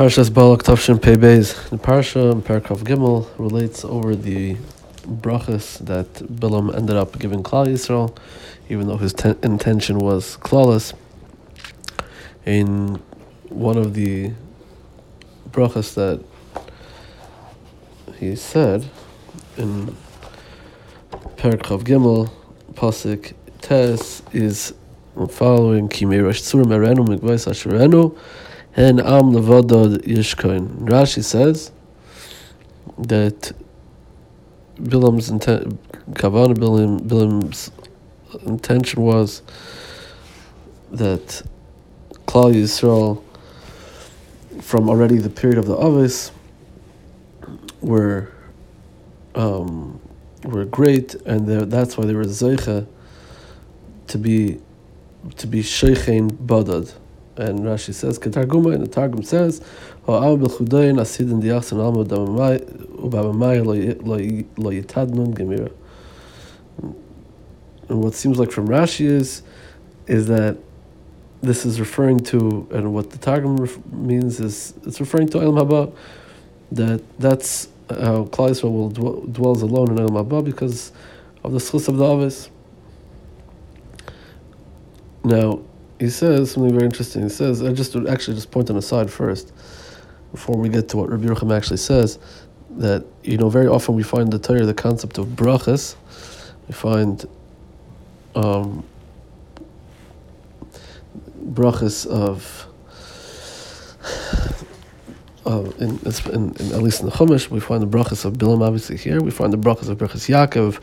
Parashas Balak Tavshin Pei Beis. The Parasha in Perek Gimel relates over the brachas that Bilaam ended up giving Klal Yisrael, even though his intention was klalless. In one of the brachas that he said in Perek Gimel, Pasuk Tes is following Kimei Resh Tzurim Erenu Migvais Asherenu Hen Am Levado Yishkoin. Rashi says that Bilaam's intention was that Klal Yisrael, from already the period of the Avos, were great, and that's why they were zeicha to be shechein badad. And Rashi says, "Ketarguma," and the Targum says, "Ha'am b'chudayin asidin diachsin alma ubamamai lo yitadnun gemira." And what seems like from Rashi is that this is referring to, and what the Targum means is it's referring to Olam Haba, that's how Klal Yisrael will dwells alone in Olam Haba because of the schus of the Avos. Now, he says something very interesting. He says, I just would actually just point on the side first, before we get to what Rabbi Yeruchim actually says, that, very often we find in the Torah the concept of brachas. We find brachas in at least in the Chumash, we find the brachas of Bilaam, obviously here. We find the brachas of Brachas Yaakov,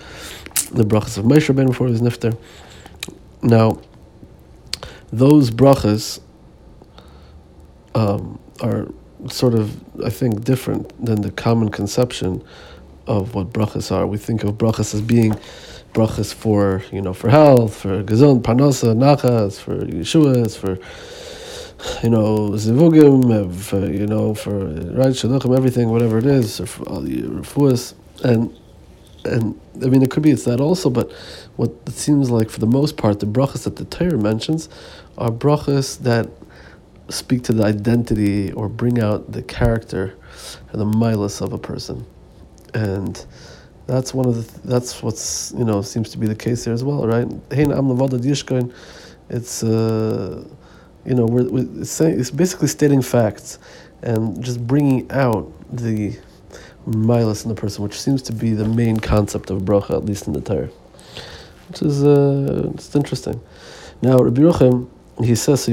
the brachas of Moshe Rabbeinu before he was nifter. Now, those brachas are sort of, I think, different than the common conception of what brachas are. We think of brachas as being brachas for, for health, for gazon, parnasa, nachas, for yeshuas, for, zivugim, for, for right shaluchim, everything, whatever it is, or for all the refuas. And I mean, it could be it's that also, but what it seems like for the most part, the brachas that the Torah mentions are brachas that speak to the identity or bring out the character and the milas of a person, and that's that's what's seems to be the case here as well, right? It's we're saying, it's basically stating facts and just bringing out the milas in the person, which seems to be the main concept of bracha, at least in the Torah, which is it's interesting. Now, Rabbi Yeruchim, he says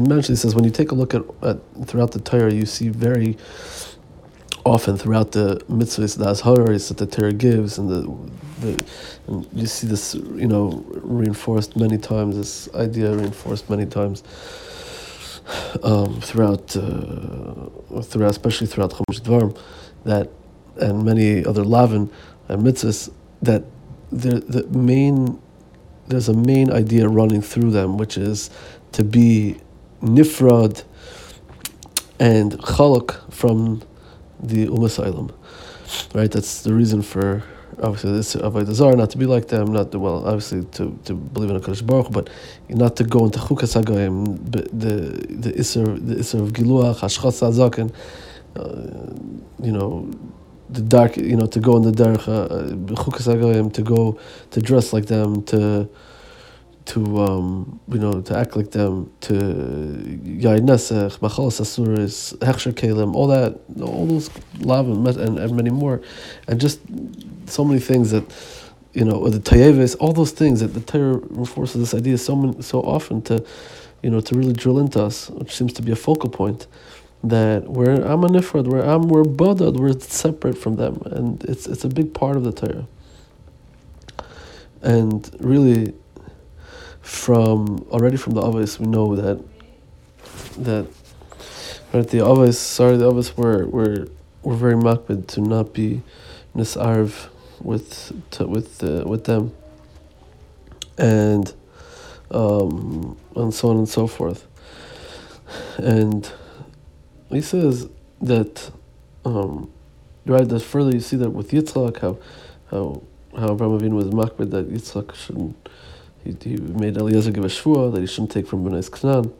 when you take a look at throughout the Torah, you see very often throughout the mitzvahs, the azharis that the Torah gives, and and you see this reinforced many times throughout, especially throughout Chumash Devarim, that, and many other lavin and mitzvahs, that there's a main idea running through them, which is to be nifrad and chalak from the umas ha'olam, right? That's the reason for, obviously, this avodah zarah, not to be like them, obviously to believe in HaKadosh Baruch Hu, but not to go into Bechukas HaGoyim, the isser of giluach, hashchasa zaken, the dark, to go in the derech, Bechukas HaGoyim, to go to dress like them, to act like them, to Yayin Nesech, Machalos Asuros, Hechsher Keilim, all those love and many more, and just so many things that, or the tayeves, all those things that the Torah reinforces this idea so often to really drill into us, which seems to be a focal point, that we're badad, we're separate from them, and it's a big part of the Torah. And really, from the Avos, we know that right, the Avos were very makbid to not be nisarv with them, and so on and so forth, and he says that, right, that further you see that with Yitzchak, how Avraham Avinu was makbid that Yitzchak shouldn't, he made Eliezer give a shvuah that he shouldn't take from B'nai K'nan,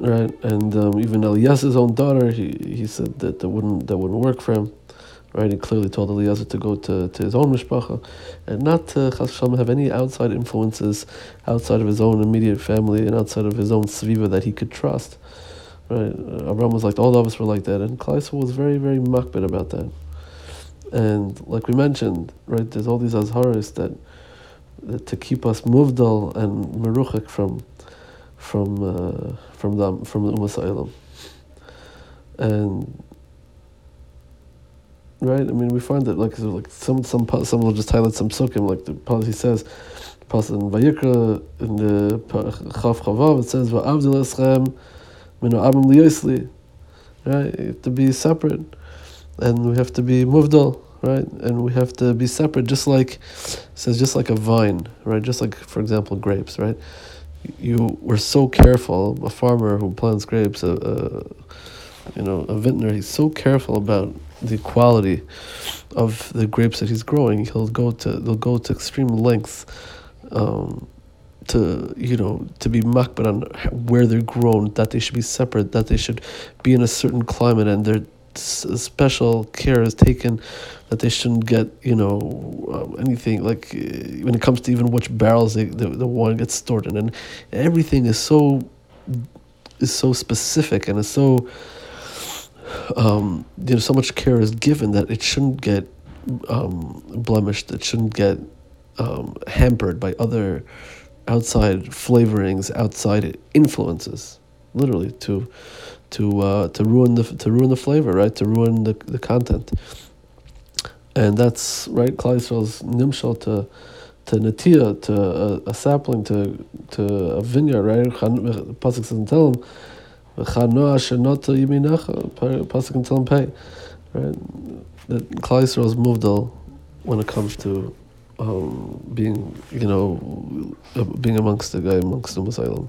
right? And even Eliezer's own daughter, he said that that wouldn't work for him, right? He clearly told Eliezer to go to his own mishpacha, and not to chas v'shalom have any outside influences outside of his own immediate family and outside of his own sviva that he could trust, right? Avraham was like, all of us were like that, and Klal Yisrael was very, very makbid about that. And like we mentioned, right, there's all these azharis that to keep us muvdal and meruchak from the Umas HaOlam. And right, I mean, we find that like some will just highlight some sukkim, like the policy says, pasuk in Vayikra in the Chaf Chavav, it says va'avdil eschem min ha'amim liyosli, right? You have to be separate, and we have to be muvdal, right? And we have to be separate, just like a vine, right? Just like, for example, grapes, right? You were so careful, a farmer who plants grapes, a vintner, he's so careful about the quality of the grapes that he's growing. They'll go to extreme lengths to be makbid on where they're grown, that they should be separate, that they should be in a certain climate, and their special care is taken that they shouldn't get anything, like when it comes to even which barrels the wine gets stored in, and everything is so specific, and it's so so much care is given that it shouldn't get blemished, it shouldn't get hampered by other outside flavorings, outside influences, literally to ruin the flavor, right? To ruin the content. And that's right, Klal Yisrael's nimshal to netiya, to a sapling, to a vineyard, right? Pasuk doesn't tell him, Pasuk can tell him pay, right? That Klal Yisrael's muvdal when it comes to being amongst the guy, amongst the Umas HaOlam.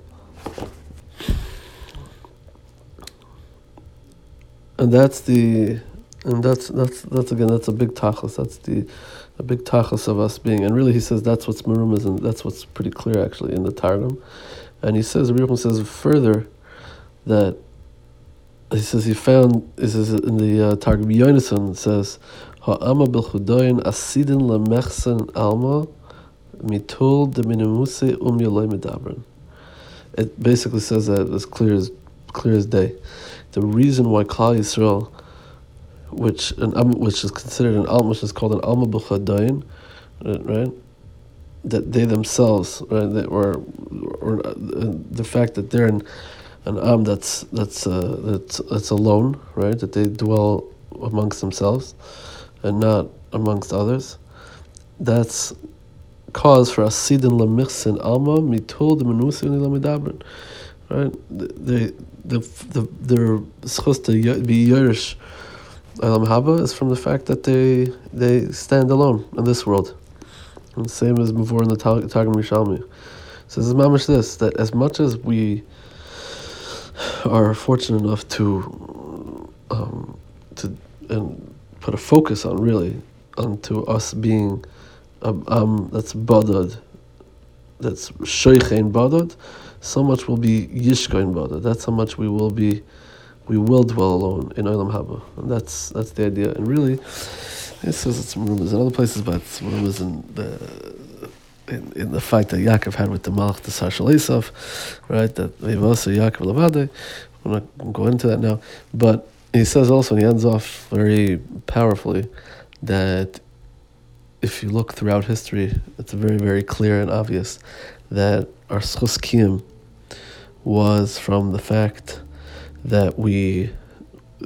And that's a big tachlis. That's a big tachlis of us being. And really, he says that's what's merumas, and that's what's pretty clear actually in the Targum. And he says, Rabbi Yeruchim says further that he says in the Targum Yonasan, it says ha'ama bilchudayin asidin lemechsen alma mitul deminimuse umyolay medabrin. It basically says that as clear as day. The reason why Klal Yisrael, which is considered an alma, which is called an alma b'chadayin, right? That they themselves, right, or the fact that they're an am that's alone, right? That they dwell amongst themselves, and not amongst others. That's cause for asidin lemichsin alma mitul d'menusin l'medabrin. Right, their schus to be Yerush Olam Haba is from the fact that they stand alone in this world, and the same as before in the Targum Yishalmi. So this is mamish this, that as much as we are fortunate enough to put a focus on really onto us being that's badad, that's shoychein badad, so much will be yishkain badad. That's how much we will dwell alone in Olam Haba. And that's the idea. And really, it says it's rumors in other places, but it's rumors in the fight that Yaakov had with the Malach, the Sar Shel Esav, right? That Avos Yaakov Levade. I'm not going to go into that now. But he says also, and he ends off very powerfully, that if you look throughout history, it's very, very clear and obvious that our schus kiyum was from the fact that we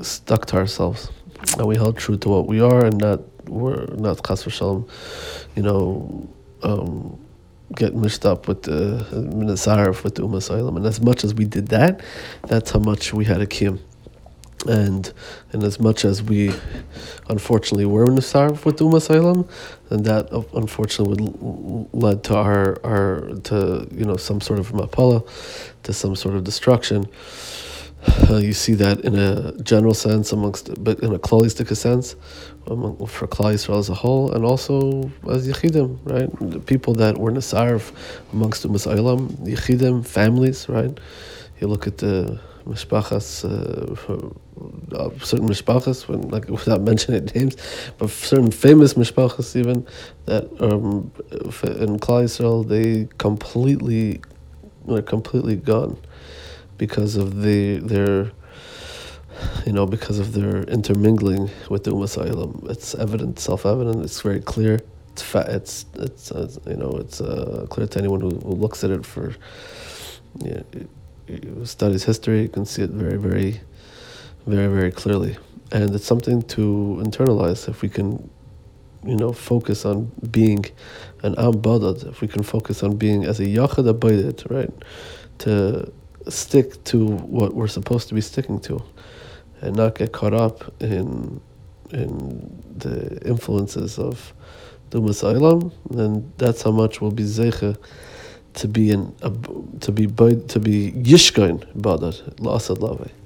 stuck to ourselves, and we held true to what we are, and we're not chas v'shalom, get mixed up with the minasarif, with the Umas HaOlam. And as much as we did that, that's how much we had a kiyum. And as much as we unfortunately were in the sarv with the Umas HaOlam, and that unfortunately would led to our some sort of mapala, to some sort of destruction. You see that in a general sense but in a Klalistic sense, for Klal Yisrael as a whole, and also as Yechidim, right? The people that were in the sarv amongst the Umas HaOlam, Yechidim, families, right? You look at the mishpachas, certain mishpachas, like without mentioning names, but certain famous mishpachas even, that in Klal Yisrael, they completely gone because of their because of their intermingling with the Umas HaOlam. It's evident, self-evident, it's very clear, it's clear to anyone who looks at it for, studies history. You can see it very, very, very, very clearly. And it's something to internalize if we can, focus on being an Am Badad, if we can focus on being as a Yachad Abayit, right? To stick to what we're supposed to be sticking to and not get caught up in the influences of the Umas HaOlam, then that's how much we'll be Zeicha to be Yishkain Badad, La'asad Laveh.